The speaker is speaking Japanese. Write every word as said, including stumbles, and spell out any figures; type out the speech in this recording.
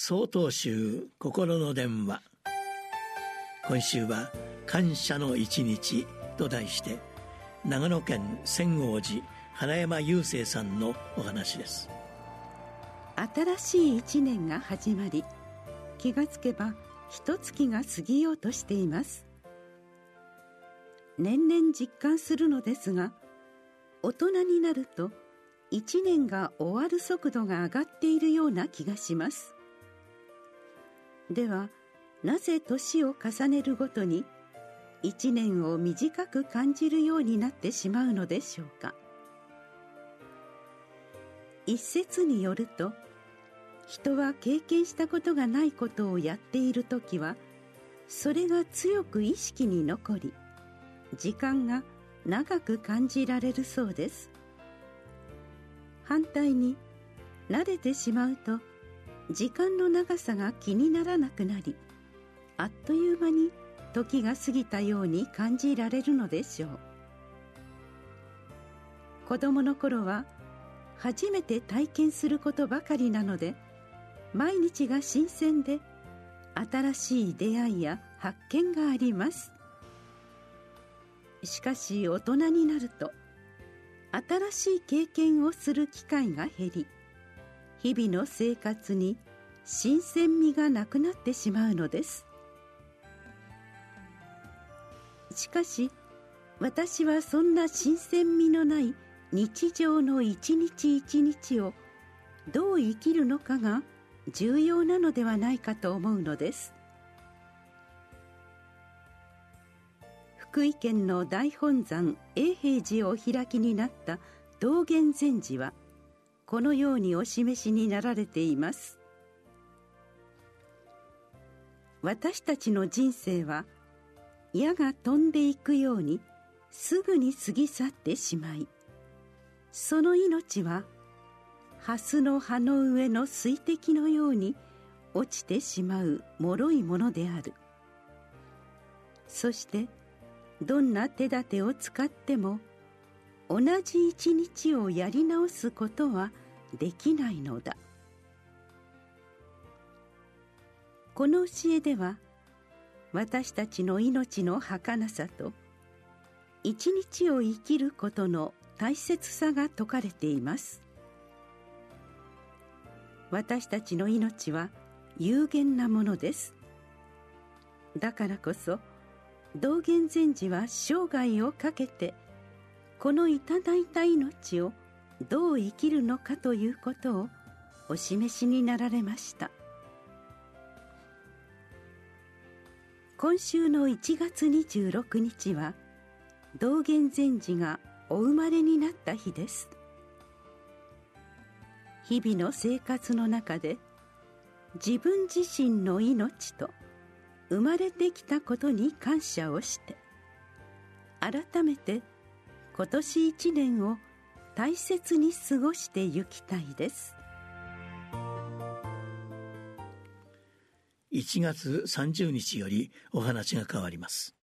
曹洞宗心の電話。今週は感謝の一日と題して、長野県千王寺花山雄生さんのお話です。新しい一年が始まり、気がつけば一月が過ぎようとしています。年々実感するのですが、大人になると一年が終わる速度が上がっているような気がします。では、なぜ年を重ねるごとに一年を短く感じるようになってしまうのでしょうか。一説によると、人は経験したことがないことをやっているときは、それが強く意識に残り、時間が長く感じられるそうです。反対に、慣れてしまうと時間の長さが気にならなくなり、あっという間に時が過ぎたように感じられるのでしょう。子供の頃は初めて体験することばかりなので、毎日が新鮮で新しい出会いや発見があります。しかし、大人になると新しい経験をする機会が減り、日々の生活に新鮮味がなくなってしまうのです。しかし、私はそんな新鮮味のない日常の一日一日をどう生きるのかが重要なのではないかと思うのです。福井県の大本山永平寺を開きになった道元禅師は、このようにお示しになられています。私たちの人生は、矢が飛んでいくようにすぐに過ぎ去ってしまい、その命は蓮の葉の上の水滴のように落ちてしまう脆いものである。そしてどんな手立てを使っても、同じ一日をやり直すことはできないのだ。この教えでは、私たちの命の儚さと一日を生きることの大切さが説かれています。私たちの命は有限なものです。だからこそ、道元禅師は生涯をかけて、このいただいた命をどう生きるのかということをお示しになられました。今週のいちがつにじゅうろくにちは、道元禅師がお生まれになった日です。日々の生活の中で、自分自身の命と生まれてきたことに感謝をして、改めて今年一年を大切に過ごしてゆきたいです。いちがつさんじゅうにちよりお話が変わります。